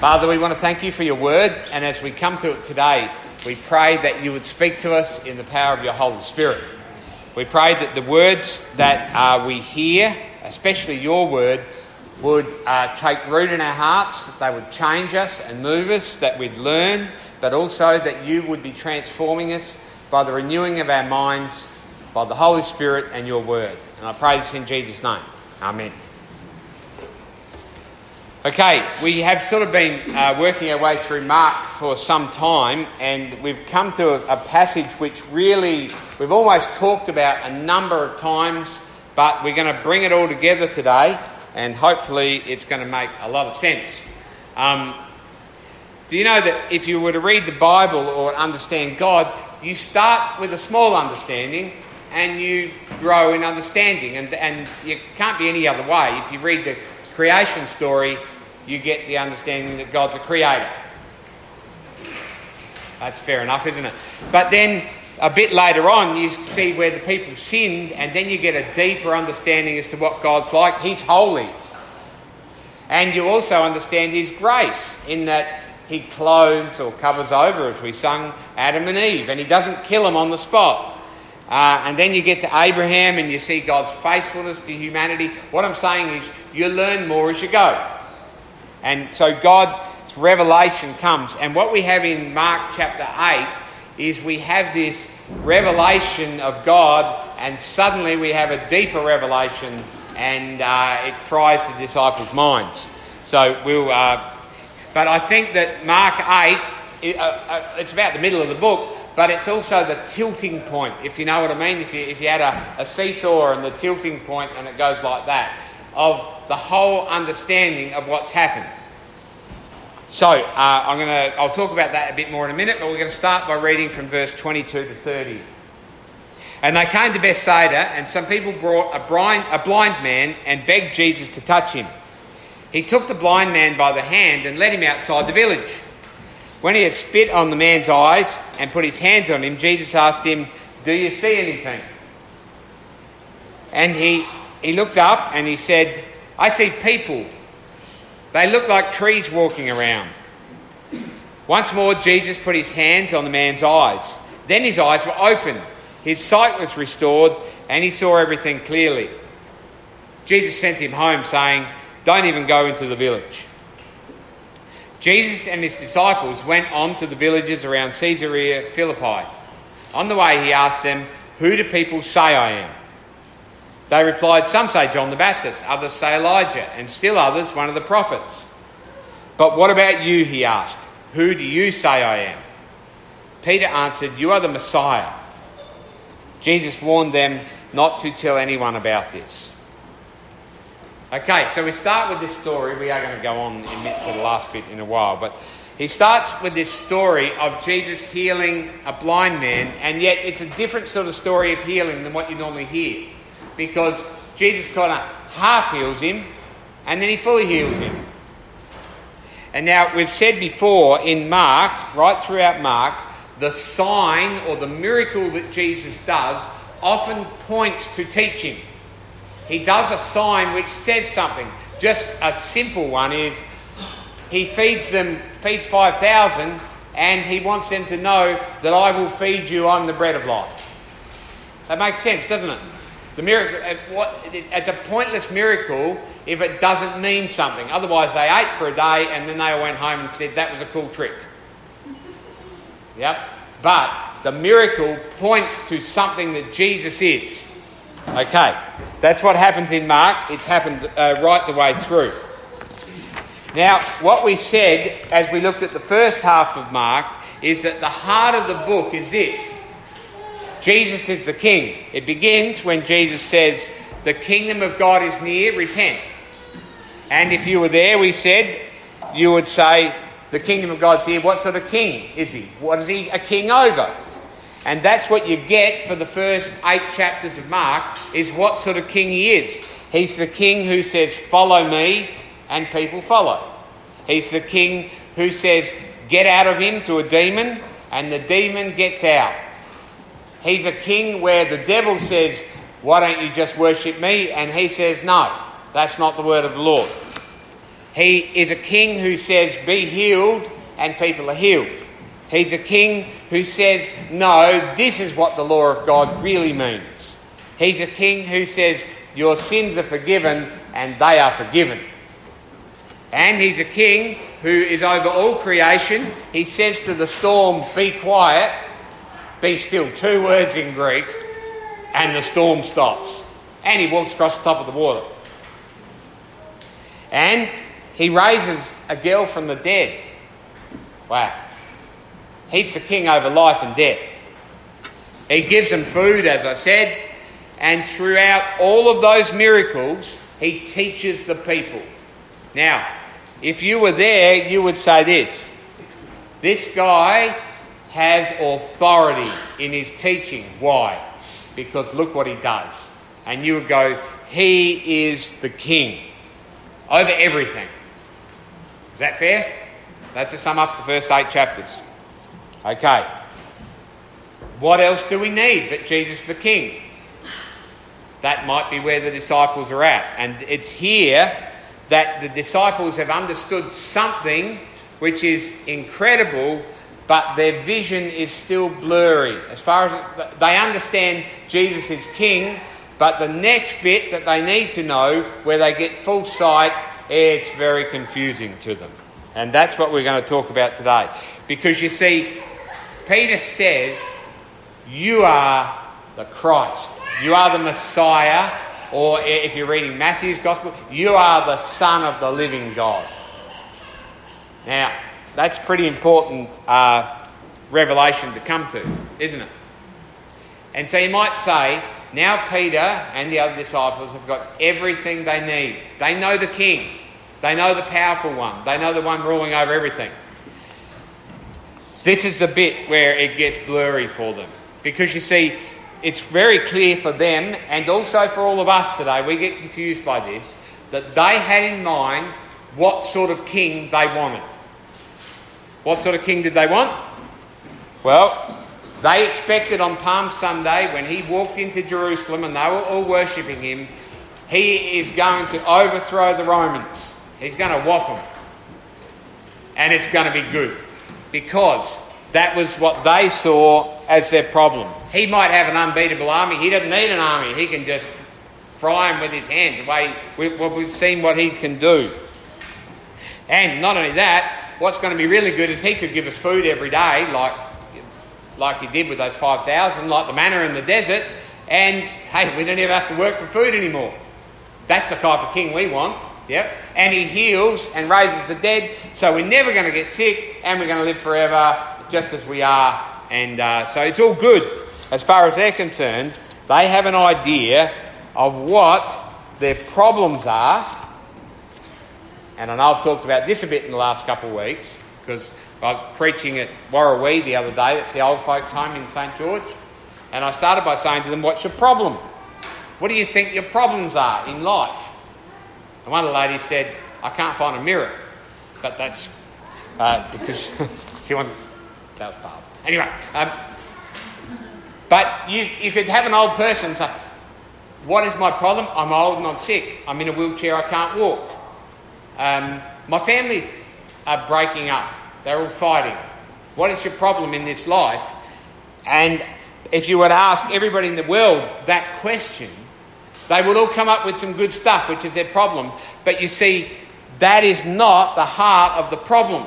Father, we want to thank you for your word, and as we come to it today, we pray that you would speak to us in the power of your Holy Spirit. We pray that the words that we hear, especially your word, would take root in our hearts, that they would change us and move us, that we'd learn, but also that you would be transforming us by the renewing of our minds, by the Holy Spirit and your word. And I pray this in Jesus' name. Amen. Okay, we have sort of been working our way through Mark for some time, and we've come to a passage which really we've almost talked about a number of times, but we're going to bring it all together today, and hopefully it's going to make a lot of sense. Do you know that if you were to read the Bible or understand God, you start with a small understanding and you grow in understanding, and you can't be any other way. If you read the creation story, you get the understanding that God's a creator. That's fair enough, isn't it? But then a bit later on, you see where the people sinned, and then you get a deeper understanding as to what God's like. He's holy. And you also understand his grace in that he clothes or covers over, as we sung, Adam and Eve, and he doesn't kill them on the spot. And then you get to Abraham and you see God's faithfulness to humanity. What I'm saying is you learn more as you go. And so God's revelation comes. And what we have in Mark chapter 8 is we have this revelation of God, and suddenly we have a deeper revelation, and it fries the disciples' minds. So we'll... but I think that Mark 8, it's about the middle of the book, but it's also the tilting point, if you know what I mean. If you had a seesaw and the tilting point, and it goes like that, of the whole understanding of what's happened. So I'll talk about that a bit more in a minute, but we're going to start by reading from verse 22 to 30. And they came to Bethsaida, and some people brought a blind man and begged Jesus to touch him. He took the blind man by the hand and led him outside the village. When he had spit on the man's eyes and put his hands on him, Jesus asked him, "Do you see anything?" And he looked up and he said, "I see people. They look like trees walking around." Once more, Jesus put his hands on the man's eyes. Then his eyes were opened, his sight was restored, and he saw everything clearly. Jesus sent him home, saying, "Don't even go into the village." Jesus and his disciples went on to the villages around Caesarea Philippi. On the way, he asked them, "Who do people say I am?" They replied, "Some say John the Baptist, others say Elijah, and still others, one of the prophets." "But what about you?" he asked. "Who do you say I am?" Peter answered, "You are the Messiah." Jesus warned them not to tell anyone about this. Okay, so we start with this story. We are going to go on to the last bit in a while, but he starts with this story of Jesus healing a blind man, and yet it's a different sort of story of healing than what you normally hear, because Jesus kind of half heals him, and then he fully heals him. And now, we've said before in Mark, right throughout Mark, the sign or the miracle that Jesus does often points to teaching. He does a sign which says something. Just a simple one is he feeds 5,000, and he wants them to know that I will feed you, I'm the bread of life. That makes sense, doesn't it? The miracle, it's a pointless miracle if it doesn't mean something. Otherwise, they ate for a day and then they went home and said, "That was a cool trick." Yep. But the miracle points to something that Jesus is. Okay, that's what happens in Mark. It's happened right the way through. Now, what we said as we looked at the first half of Mark is that the heart of the book is this: Jesus is the King. It begins when Jesus says, "The kingdom of God is near, repent." And if you were there, we said, you would say, "The kingdom of God's here. What sort of king is he? What is he a king over?" And that's what you get for the first 8 chapters of Mark, is what sort of king he is. He's the king who says, "Follow me," and people follow. He's the king who says, "Get out of him," to a demon, and the demon gets out. He's a king where the devil says, "Why don't you just worship me?" And he says, "No, that's not the word of the Lord." He is a king who says, be healed, and people are healed. He's a king who says, no, this is what the law of God really means. He's a king who says, your sins are forgiven, and they are forgiven. And he's a king who is over all creation. He says to the storm, be quiet, be still. 2 words in Greek, and the storm stops. And he walks across the top of the water. And he raises a girl from the dead. Wow. He's the king over life and death. He gives them food, as I said, and throughout all of those miracles, he teaches the people. Now, if you were there, you would say this. This guy has authority in his teaching. Why? Because look what he does. And you would go, he is the king over everything. Is that fair? That's to sum up the first 8 chapters. Okay. What else do we need but Jesus the King? That might be where the disciples are at. And it's here that the disciples have understood something which is incredible, but their vision is still blurry. As far as they understand Jesus is King, but the next bit that they need to know, where they get full sight, it's very confusing to them. And that's what we're going to talk about today. Because you see, Peter says, you are the Christ. You are the Messiah. Or if you're reading Matthew's Gospel, you are the Son of the living God. Now, that's pretty important revelation to come to, isn't it? And so you might say, now Peter and the other disciples have got everything they need. They know the King. They know the powerful one. They know the one ruling over everything. This is the bit where it gets blurry for them. Because you see, it's very clear for them, and also for all of us today, we get confused by this, that they had in mind what sort of king they wanted. What sort of king did they want? Well, they expected on Palm Sunday, when he walked into Jerusalem and they were all worshipping him, he is going to overthrow the Romans. He's going to whop them. And it's going to be good. Because that was what they saw as their problem. He might have an unbeatable army. He doesn't need an army. He can just fry them with his hands. We've seen what he can do. And not only that, what's going to be really good is he could give us food every day, like he did with those 5,000, like the manna in the desert, and, hey, we don't even have to work for food anymore. That's the type of king we want, yep. And he heals and raises the dead, so we're never going to get sick, and we're going to live forever just as we are. And so it's all good. As far as they're concerned, they have an idea of what their problems are, and I know I've talked about this a bit in the last couple of weeks, because I was preaching at Warrawee the other day. That's the old folks' home in St. George. And I started by saying to them, what's your problem? What do you think your problems are in life? And one of the ladies said, I can't find a mirror. But that's because she wanted... That was bad. Anyway, but you could have an old person say, what is my problem? I'm old and I'm sick. I'm in a wheelchair. I can't walk. My family are breaking up. They're all fighting. What is your problem in this life? And if you were to ask everybody in the world that question, they would all come up with some good stuff, which is their problem. But you see, that is not the heart of the problem.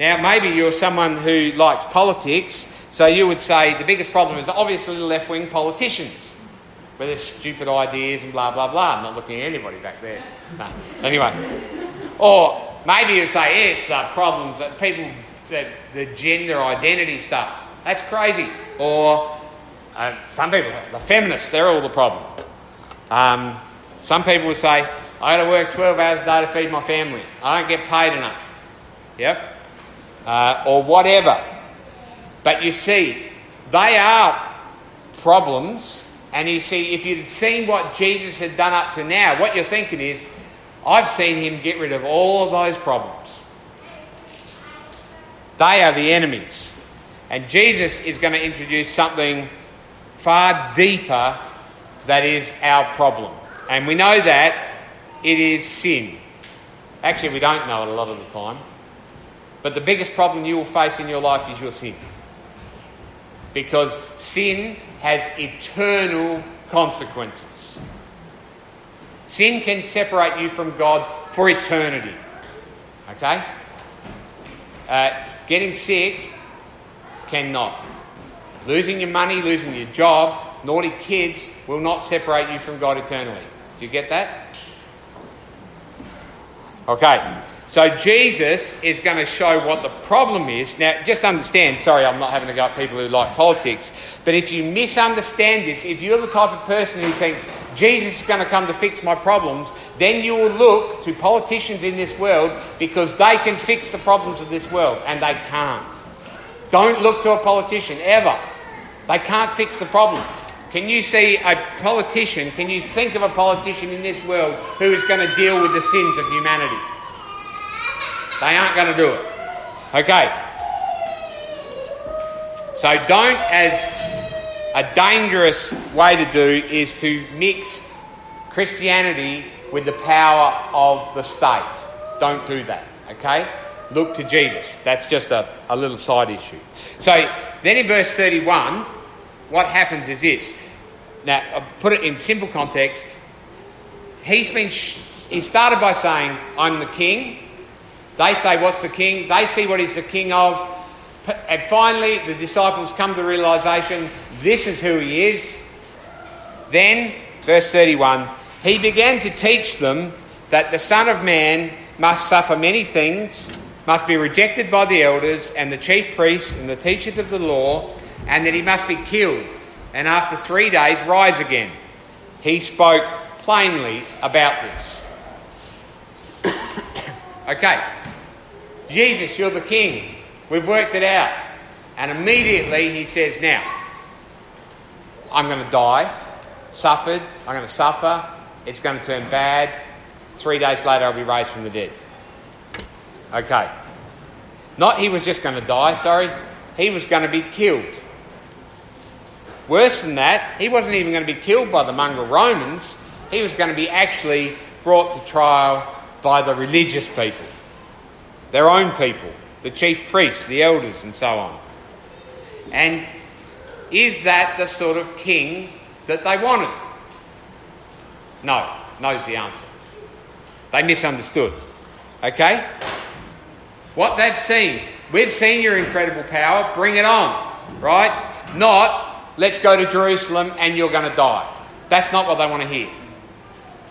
Now, maybe you're someone who likes politics, so you would say the biggest problem is obviously the left-wing politicians with their stupid ideas and blah, blah, blah. I'm not looking at anybody back there. No. Anyway. Or... maybe you'd say, it's the problems that people, the gender identity stuff. That's crazy. Or some people, the feminists, they're all the problem. Some people would say, I got to work 12 hours a day to feed my family. I don't get paid enough. Yep. Or whatever. But you see, they are problems. And you see, if you'd seen what Jesus had done up to now, what you're thinking is, I've seen him get rid of all of those problems. They are the enemies. And Jesus is going to introduce something far deeper that is our problem. And we know that it is sin. Actually, we don't know it a lot of the time. But the biggest problem you will face in your life is your sin. Because sin has eternal consequences. Sin can separate you from God for eternity. Okay? Getting sick cannot. Losing your money, losing your job, naughty kids will not separate you from God eternally. Do you get that? Okay. So Jesus is going to show what the problem is. Now, just understand, sorry, I'm not having to go at people who like politics, but if you misunderstand this, if you're the type of person who thinks Jesus is going to come to fix my problems, then you will look to politicians in this world because they can fix the problems of this world, and they can't. Don't look to a politician, ever. They can't fix the problem. Can you see a politician, can you think of a politician in this world who is going to deal with the sins of humanity? They aren't going to do it. Okay. So don't, as a dangerous way to do, is to mix Christianity with the power of the state. Don't do that. Okay? Look to Jesus. That's just a little side issue. So then in verse 31, what happens is this. Now, I'll put it in simple context. He started by saying, I'm the king. They say, what's the king? They see what he's the king of. And finally, the disciples come to the realisation, this is who he is. Then, verse 31, he began to teach them that the Son of Man must suffer many things, must be rejected by the elders and the chief priests and the teachers of the law, and that he must be killed, and after 3 days rise again. He spoke plainly about this. Okay, Jesus, you're the king. We've worked it out. And immediately he says, now, I'm going to die. I'm going to suffer. It's going to turn bad. 3 days later, I'll be raised from the dead. Okay. Not he was just going to die, sorry. He was going to be killed. Worse than that, he wasn't even going to be killed by the mongrel Romans. He was going to be actually brought to trial by the religious people, their own people, the chief priests, the elders, and so on. And is that the sort of king that they wanted? No, no's the answer. They misunderstood. Okay? What they've seen, we've seen your incredible power, bring it on, right? Not, let's go to Jerusalem and you're going to die. That's not what they want to hear.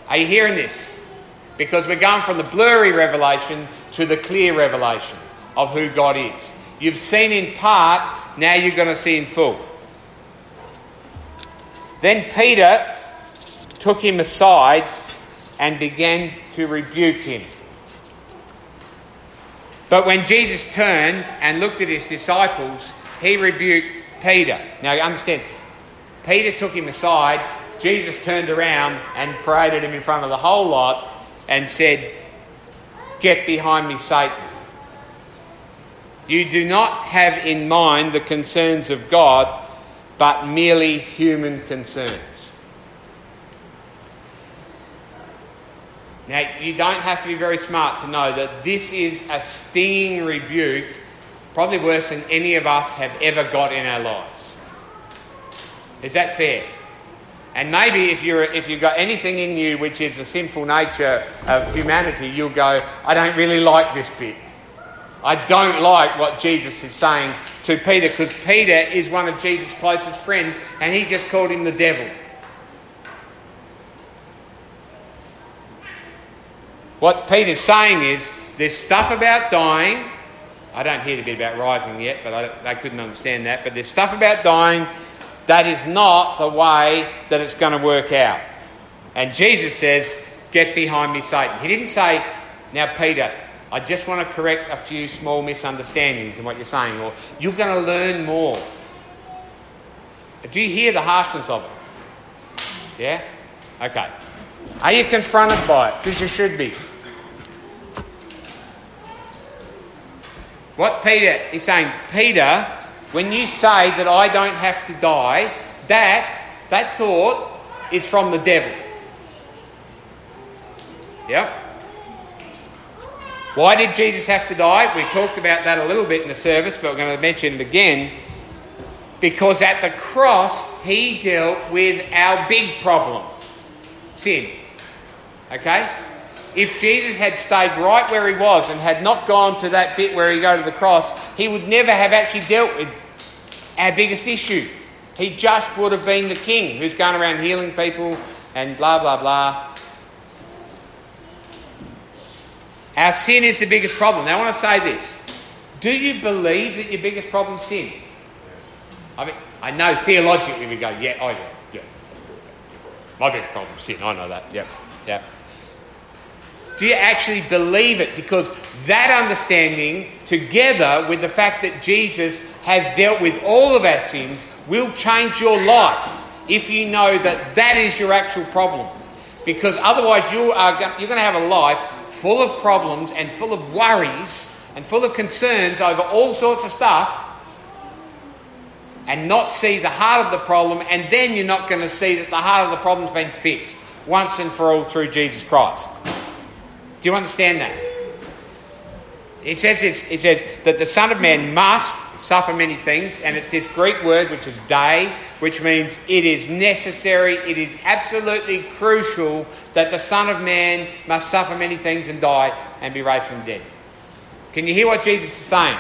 Are you hearing this? Because we're going from the blurry revelation to the clear revelation of who God is. You've seen in part, now you're going to see in full. Then Peter took him aside and began to rebuke him. But when Jesus turned and looked at his disciples, he rebuked Peter. Now you understand, Peter took him aside, Jesus turned around and paraded him in front of the whole lot, and said, get behind me, Satan. You do not have in mind the concerns of God, but merely human concerns. Now, you don't have to be very smart to know that this is a stinging rebuke, probably worse than any of us have ever got in our lives. Is that fair? And maybe if you've got anything in you which is the sinful nature of humanity, you'll go, I don't really like this bit. I don't like what Jesus is saying to Peter, because Peter is one of Jesus' closest friends and he just called him the devil. What Peter's saying is, there's stuff about dying. I don't hear the bit about rising yet, but I couldn't understand that. But there's stuff about dying that is not the way that it's going to work out. And Jesus says, get behind me, Satan. He didn't say, now, Peter, I just want to correct a few small misunderstandings in what you're saying, or you're going to learn more. Do you hear the harshness of it? Yeah? Okay. Are you confronted by it? Because you should be. What Peter is saying, Peter, when you say that I don't have to die, that thought is from the devil. Yep. Why did Jesus have to die? We talked about that a little bit in the service, but we're going to mention it again. Because at the cross, he dealt with our big problem, sin. Okay? If Jesus had stayed right where he was and had not gone to that bit where he go to the cross, he would never have actually dealt with our biggest issue. He just would have been the king who's going around healing people and blah, blah, blah. Our sin is the biggest problem. Now, I want to say this. Do you believe that your biggest problem is sin? I mean, I know theologically we go, yeah, I do. Yeah. My biggest problem is sin. I know that. Yeah. Yeah. Do you actually believe it? Because that understanding, together with the fact that Jesus has dealt with all of our sins, will change your life if you know that that is your actual problem. Because otherwise you're going to have a life full of problems and full of worries and full of concerns over all sorts of stuff and not see the heart of the problem, and then you're not going to see that the heart of the problem's been fixed once and for all through Jesus Christ. Do you understand that? It says this, it says that the Son of Man must suffer many things, and it's this Greek word which is dē, which means it is necessary, it is absolutely crucial that the Son of Man must suffer many things and die and be raised from the dead. Can you hear what Jesus is saying?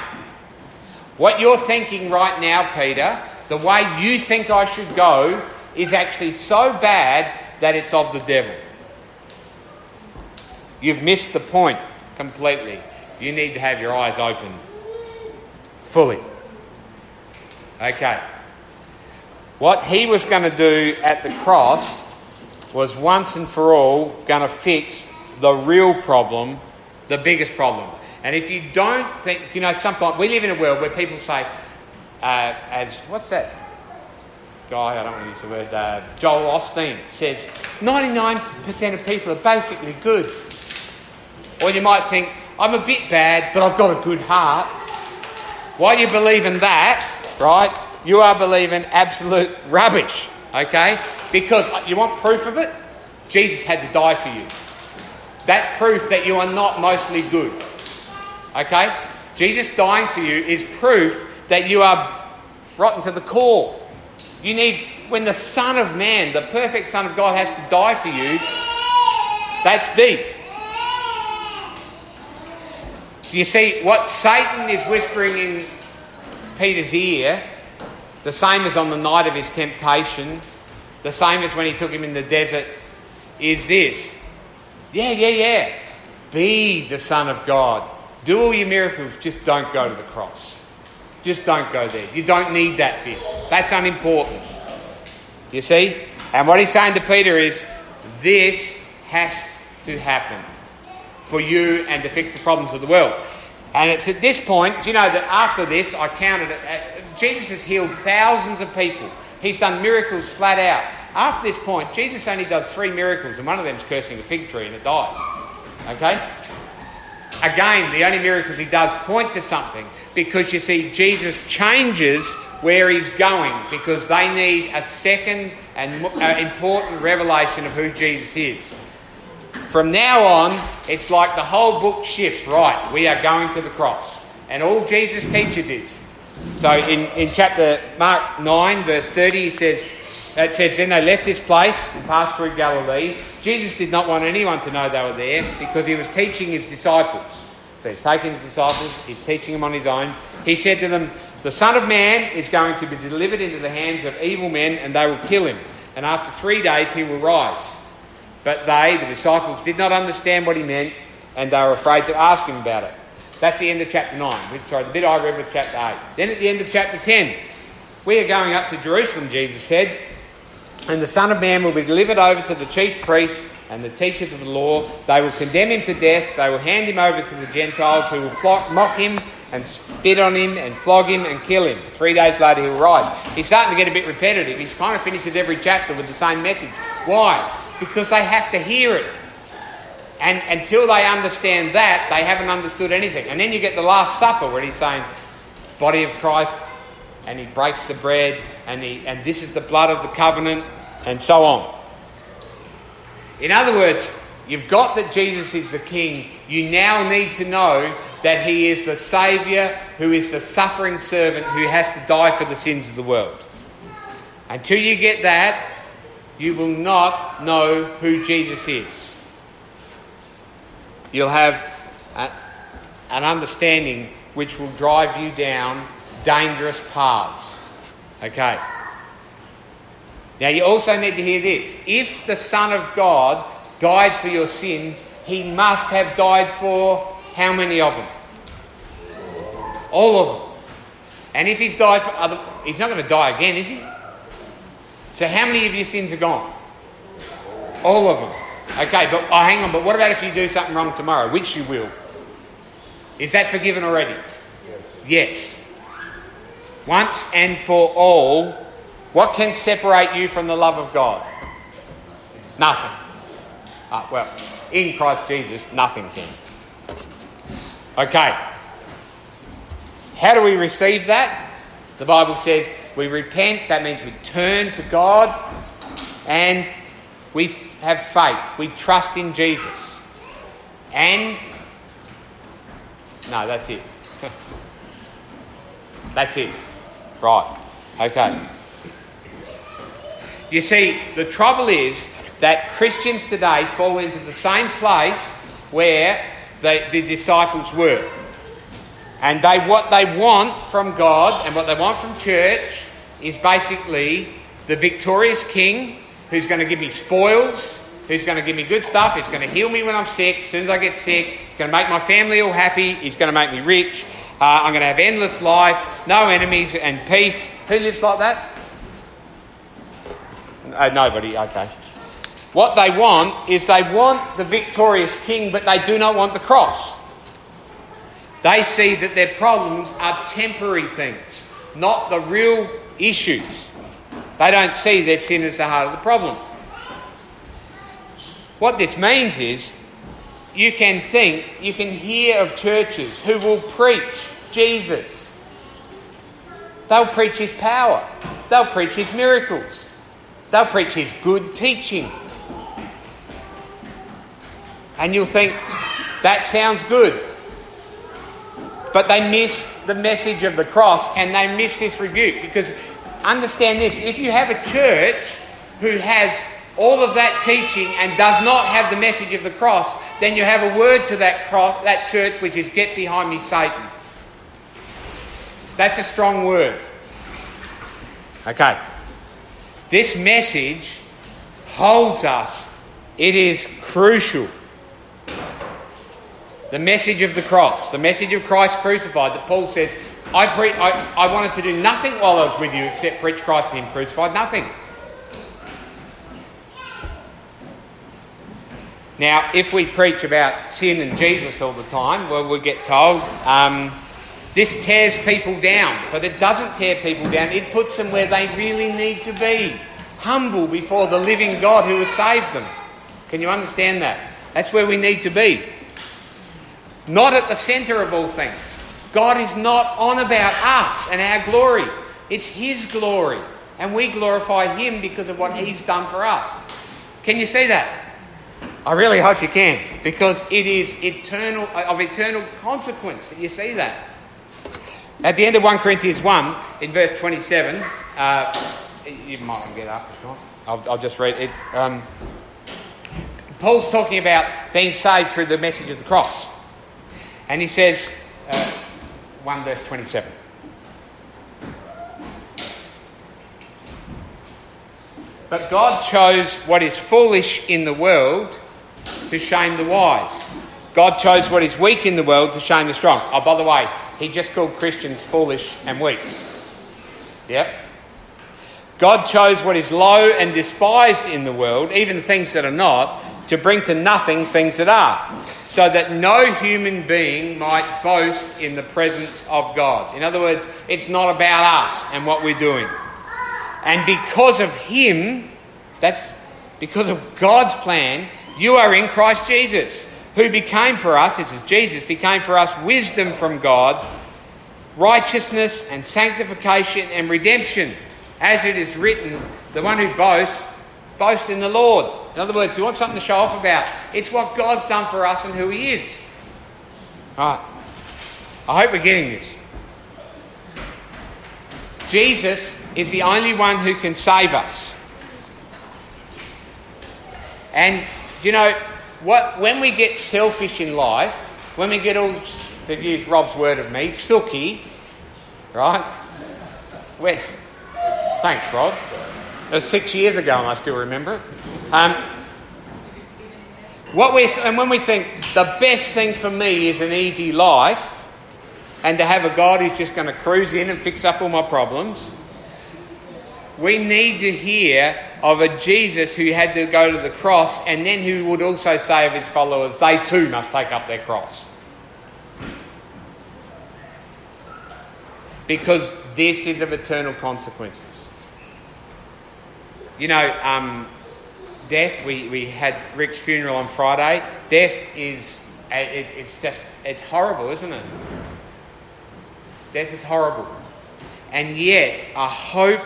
What you're thinking right now, Peter, the way you think I should go is actually so bad that it's of the devil. You've missed the point completely. You need to have your eyes open fully. Okay. What he was going to do at the cross was once and for all going to fix the real problem, the biggest problem. And if you don't think, you know, sometimes we live in a world where people say, what's that guy, I don't want to use the word, Joel Osteen says, 99% of people are basically good. Or you might think, I'm a bit bad, but I've got a good heart. Why do you believe in that, right? You are believing absolute rubbish, okay? Because you want proof of it? Jesus had to die for you. That's proof that you are not mostly good, okay? Jesus dying for you is proof that you are rotten to the core. You need, when the Son of Man, the perfect Son of God, has to die for you, that's deep. You see, what Satan is whispering in Peter's ear, the same as on the night of his temptation, the same as when he took him in the desert, is this. Yeah. Be the Son of God. Do all your miracles. Just don't go to the cross. Just don't go there. You don't need that bit. That's unimportant. You see? And what he's saying to Peter is, this has to happen for you and to fix the problems of the world. And it's at this point, do you know that after this, I counted it, Jesus has healed thousands of people. He's done miracles flat out. After this point, Jesus only does 3 miracles, and one of them's cursing a fig tree and it dies. Okay? Again, the only miracles he does point to something, because you see, Jesus changes where he's going, because they need a second and important revelation of who Jesus is. From now on, it's like the whole book shifts, right? We are going to the cross. And all Jesus teaches is. So in chapter Mark 9, verse 30, it says, then they left this place and passed through Galilee. Jesus did not want anyone to know they were there because he was teaching his disciples. So he's taking his disciples, he's teaching them on his own. He said to them, the Son of Man is going to be delivered into the hands of evil men, and they will kill him. And after 3 days he will rise. But they, the disciples, did not understand what he meant, and they were afraid to ask him about it. That's the end of chapter 9. Sorry, the bit I read was chapter 8. Then at the end of chapter 10, we are going up to Jerusalem, Jesus said, and the Son of Man will be delivered over to the chief priests and the teachers of the law. They will condemn him to death. They will hand him over to the Gentiles, who will mock him and spit on him and flog him and kill him. 3 days later, he'll rise. He's starting to get a bit repetitive. He's kind of finishes every chapter with the same message. Why? Because they have to hear it. And until they understand that, they haven't understood anything. And then you get the Last Supper where he's saying, body of Christ, and he breaks the bread, and this is the blood of the covenant, and so on. In other words, You've got that Jesus is the King. You now need to know that he is the Saviour, who is the suffering servant who has to die for the sins of the world. Until you get that, you will not know who Jesus is. You'll have an understanding which will drive you down dangerous paths. Okay. Now you also need to hear this. If the Son of God died for your sins, he must have died for how many of them? All of them. And if he's died for other, he's not going to die again, is he? So how many of your sins are gone? All of them. Okay, but hang on, but what about if you do something wrong tomorrow, which you will? Is that forgiven already? Yes. Once and for all, what can separate you from the love of God? Nothing. Well, in Christ Jesus, nothing can. Okay. How do we receive that? The Bible says we repent. That means we turn to God and we have faith. We trust in Jesus. And... no, that's it. That's it. Right. Okay. You see, the trouble is that Christians today fall into the same place where the disciples were. And what they want from God and what they want from church is basically the victorious King who's going to give me spoils, who's going to give me good stuff, who's going to heal me when I'm sick, as soon as I get sick, he's going to make my family all happy, he's going to make me rich, I'm going to have endless life, no enemies and peace. Who lives like that? Nobody, okay. What they want is they want the victorious King, but they do not want the cross. They see that their problems are temporary things, not the real issues. They don't see their sin as the heart of the problem. What this means is you can hear of churches who will preach Jesus. They'll preach his power. They'll preach his miracles. They'll preach his good teaching. And you'll think, that sounds good. But they miss the message of the cross and they miss this rebuke. Because understand this, if you have a church who has all of that teaching and does not have the message of the cross, then you have a word to that church which is, "Get behind me, Satan." That's a strong word. Okay. This message holds us. It is crucial. The message of the cross, the message of Christ crucified, that Paul says, I wanted to do nothing while I was with you except preach Christ and him crucified, nothing. Now, if we preach about sin and Jesus all the time, well, we get told, this tears people down. But it doesn't tear people down. It puts them where they really need to be, humble before the living God who has saved them. Can you understand that? That's where we need to be. Not at the centre of all things. God is not on about us and our glory. It's his glory. And we glorify him because of what he's done for us. Can you see that? I really hope you can, because it is of eternal consequence that you see that. At the end of 1 Corinthians 1, in verse 27, you might get up. I'll just read it. Paul's talking about being saved through the message of the cross. And he says, 1 verse 27. But God chose what is foolish in the world to shame the wise. God chose what is weak in the world to shame the strong. Oh, by the way, he just called Christians foolish and weak. Yep. God chose what is low and despised in the world, even things that are not, to bring to nothing things that are, so that no human being might boast in the presence of God. In other words, it's not about us and what we're doing. And because of him, that's because of God's plan, you are in Christ Jesus, who became for us, this is Jesus, became for us wisdom from God, righteousness and sanctification and redemption. As it is written, the one who boasts, boasts in the Lord. In other words, you want something to show off about. It's what God's done for us and who he is. All right. I hope we're getting this. Jesus is the only one who can save us. And, you know, what? When we get selfish in life, when we get all, to use Rob's word of me, silky, right? When, thanks, Rob. It was 6 years ago and I still remember it. When we think the best thing for me is an easy life and to have a God who's just going to cruise in and fix up all my problems, we need to hear of a Jesus who had to go to the cross and then who would also say of his followers, they too must take up their cross. Because this is of eternal consequences. You know, death, we had Rick's funeral on Friday. Death is, it's horrible, isn't it? Death is horrible. And yet, a hope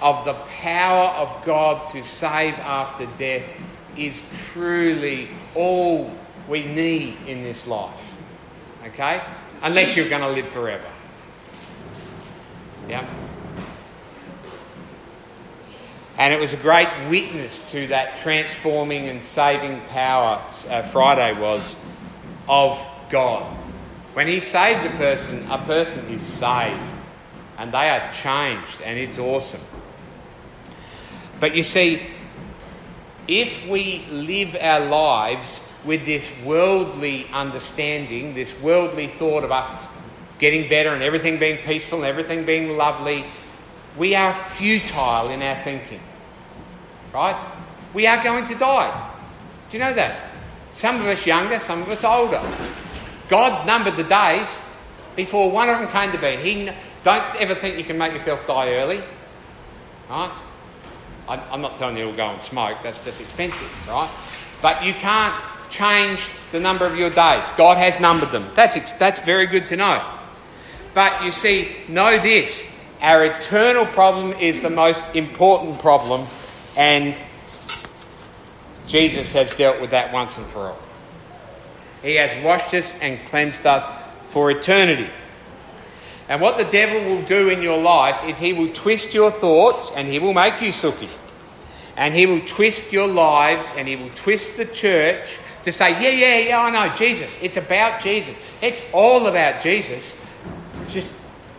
of the power of God to save after death is truly all we need in this life. Okay? Unless you're going to live forever. Yeah. And it was a great witness to that transforming and saving power, Friday was, of God. When he saves a person is saved. And they are changed. And it's awesome. But you see, if we live our lives with this worldly understanding, this worldly thought of us getting better and everything being peaceful and everything being lovely, we are futile in our thinking, right? We are going to die. Do you know that? Some of us younger, some of us older. God numbered the days before one of them came to be. He don't ever think you can make yourself die early, right? I'm not telling you to go and smoke. That's just expensive, right? But you can't change the number of your days. God has numbered them. That's very good to know. But you see, know this. Our eternal problem is the most important problem, and Jesus has dealt with that once and for all. He has washed us and cleansed us for eternity. And what the devil will do in your life is he will twist your thoughts and he will make you silky. And he will twist your lives and he will twist the church to say, yeah, I know, Jesus. It's about Jesus. It's all about Jesus. Just...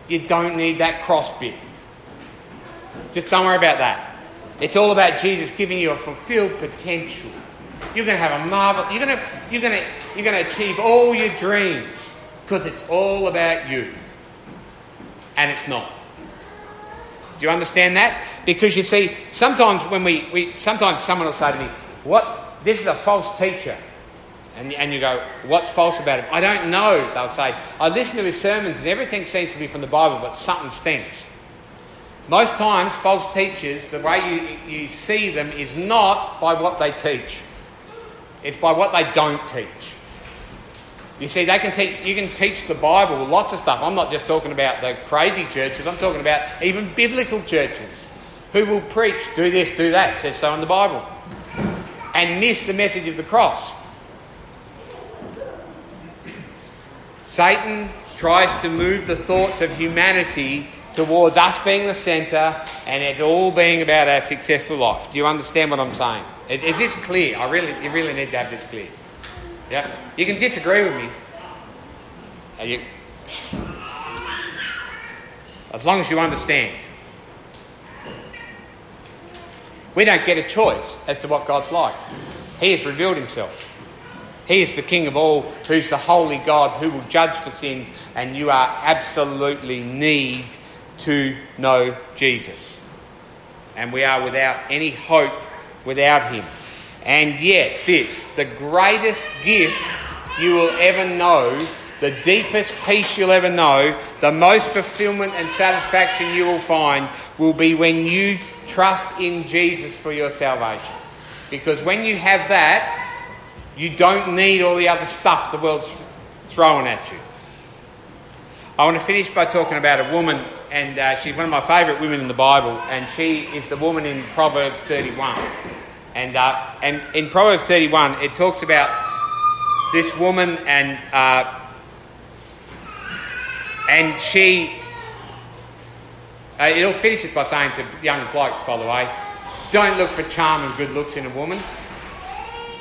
you don't need that cross bit. Just don't worry about that. It's all about Jesus giving you a fulfilled potential. You're going to have a marvel. You're going to achieve all your dreams because it's all about you. And it's not. Do you understand that? Because you see, sometimes when sometimes someone will say to me, "What? This is a false teacher." And you go, what's false about him? I don't know, they'll say. I listen to his sermons and everything seems to be from the Bible, but something stinks. Most times, false teachers, the way you see them is not by what they teach. It's by what they don't teach. You see, you can teach the Bible, lots of stuff. I'm not just talking about the crazy churches. I'm talking about even biblical churches who will preach, do this, do that, says so in the Bible, and miss the message of the cross. Satan tries to move the thoughts of humanity towards us being the centre and it's all being about our successful life. Do you understand what I'm saying? Is this clear? You really need to have this clear. Yeah? You can disagree with me. As long as you understand. We don't get a choice as to what God's like. He has revealed himself. He is the King of all, who's the holy God, who will judge for sins, and you are absolutely need to know Jesus. And we are without any hope without him. And yet this, the greatest gift you will ever know, the deepest peace you'll ever know, the most fulfillment and satisfaction you will find will be when you trust in Jesus for your salvation. Because when you have that, you don't need all the other stuff the world's throwing at you. I want to finish by talking about a woman, and she's one of my favourite women in the Bible, and she is the woman in Proverbs 31. And in Proverbs 31, it talks about this woman and she... It all finishes by saying to young blokes, by the way, don't look for charm and good looks in a woman.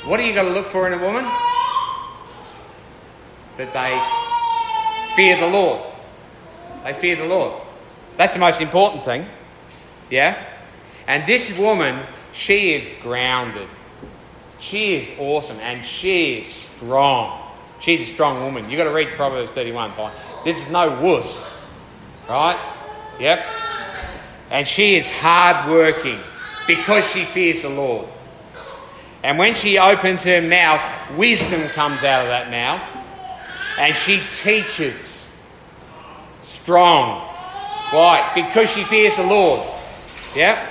What are you going to look for in a woman? That they fear the Lord. They fear the Lord. That's the most important thing. Yeah? And this woman, she is grounded. She is awesome and she is strong. She's a strong woman. You've got to read Proverbs 31. This is no wuss. Right? Yep. And she is hard-working because she fears the Lord. And when she opens her mouth, wisdom comes out of that mouth. And she teaches. Strong. Why? Because she fears the Lord. Yep.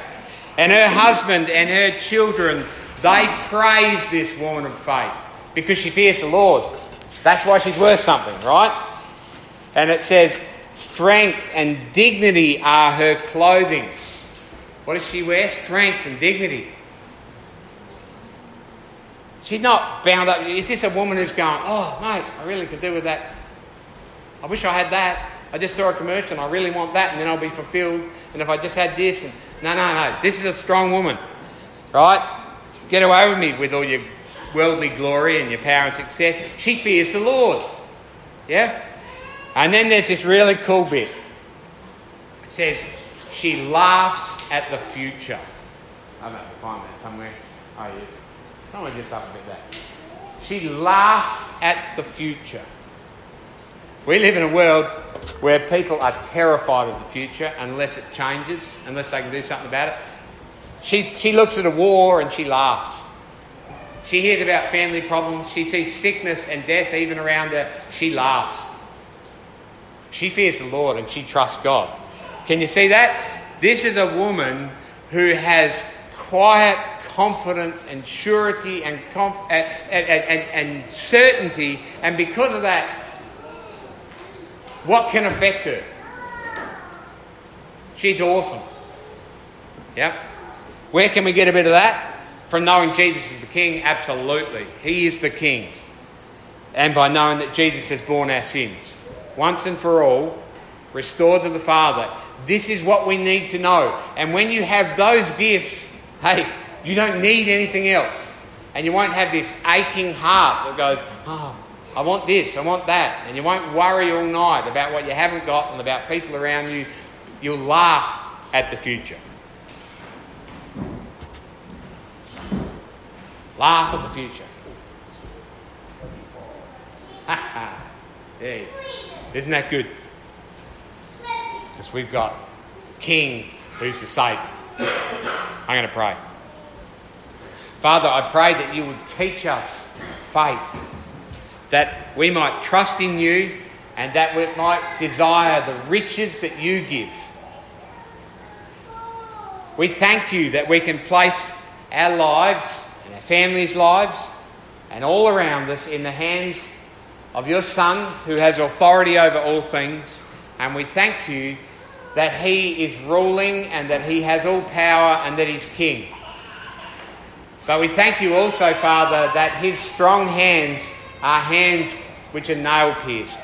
And her husband and her children, they praise this woman of faith because she fears the Lord. That's why she's worth something, right? And it says... strength and dignity are her clothing. What does she wear? Strength and dignity. She's not bound up. Is this a woman who's going, oh, mate, I really could do with that. I wish I had that. I just saw a commercial and I really want that and then I'll be fulfilled. And if I just had this. And... No. This is a strong woman. Right? Get away with me with all your worldly glory and your power and success. She fears the Lord. Yeah? And then there's this really cool bit. It says, she laughs at the future. I don't know, find that somewhere. Oh, yeah. Someone just up a bit that. She laughs at the future. We live in a world where people are terrified of the future unless it changes, unless they can do something about it. She looks at a war and she laughs. She hears about family problems. She sees sickness and death even around her. She laughs. She fears the Lord and she trusts God. Can you see that? This is a woman who has quiet confidence and surety and certainty. And because of that, what can affect her? She's awesome. Yep. Where can we get a bit of that? From knowing Jesus is the King? Absolutely. He is the King. And by knowing that Jesus has borne our sins. Once and for all, restored to the Father. This is what we need to know. And when you have those gifts, hey, you don't need anything else. And you won't have this aching heart that goes, oh, I want this, I want that. And you won't worry all night about what you haven't got and about people around you. You'll laugh at the future. Laugh at the future. Ha ha. Yeah. Isn't that good? Because we've got King who's the Saviour. I'm going to pray. Father, I pray that you would teach us faith, that we might trust in you and that we might desire the riches that you give. We thank you that we can place our lives and our families' lives and all around us in the hands of your Son who has authority over all things, and we thank you that he is ruling and that he has all power and that he's King. But we thank you also, Father, that his strong hands are hands which are nail-pierced.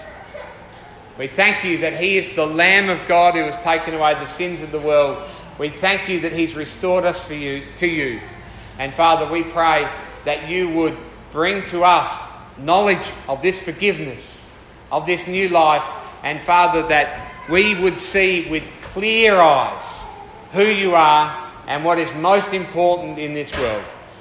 We thank you that he is the Lamb of God who has taken away the sins of the world. We thank you that he's restored us to you. And Father, we pray that you would bring to us knowledge of this forgiveness, of this new life, and Father, that we would see with clear eyes who you are and what is most important in this world.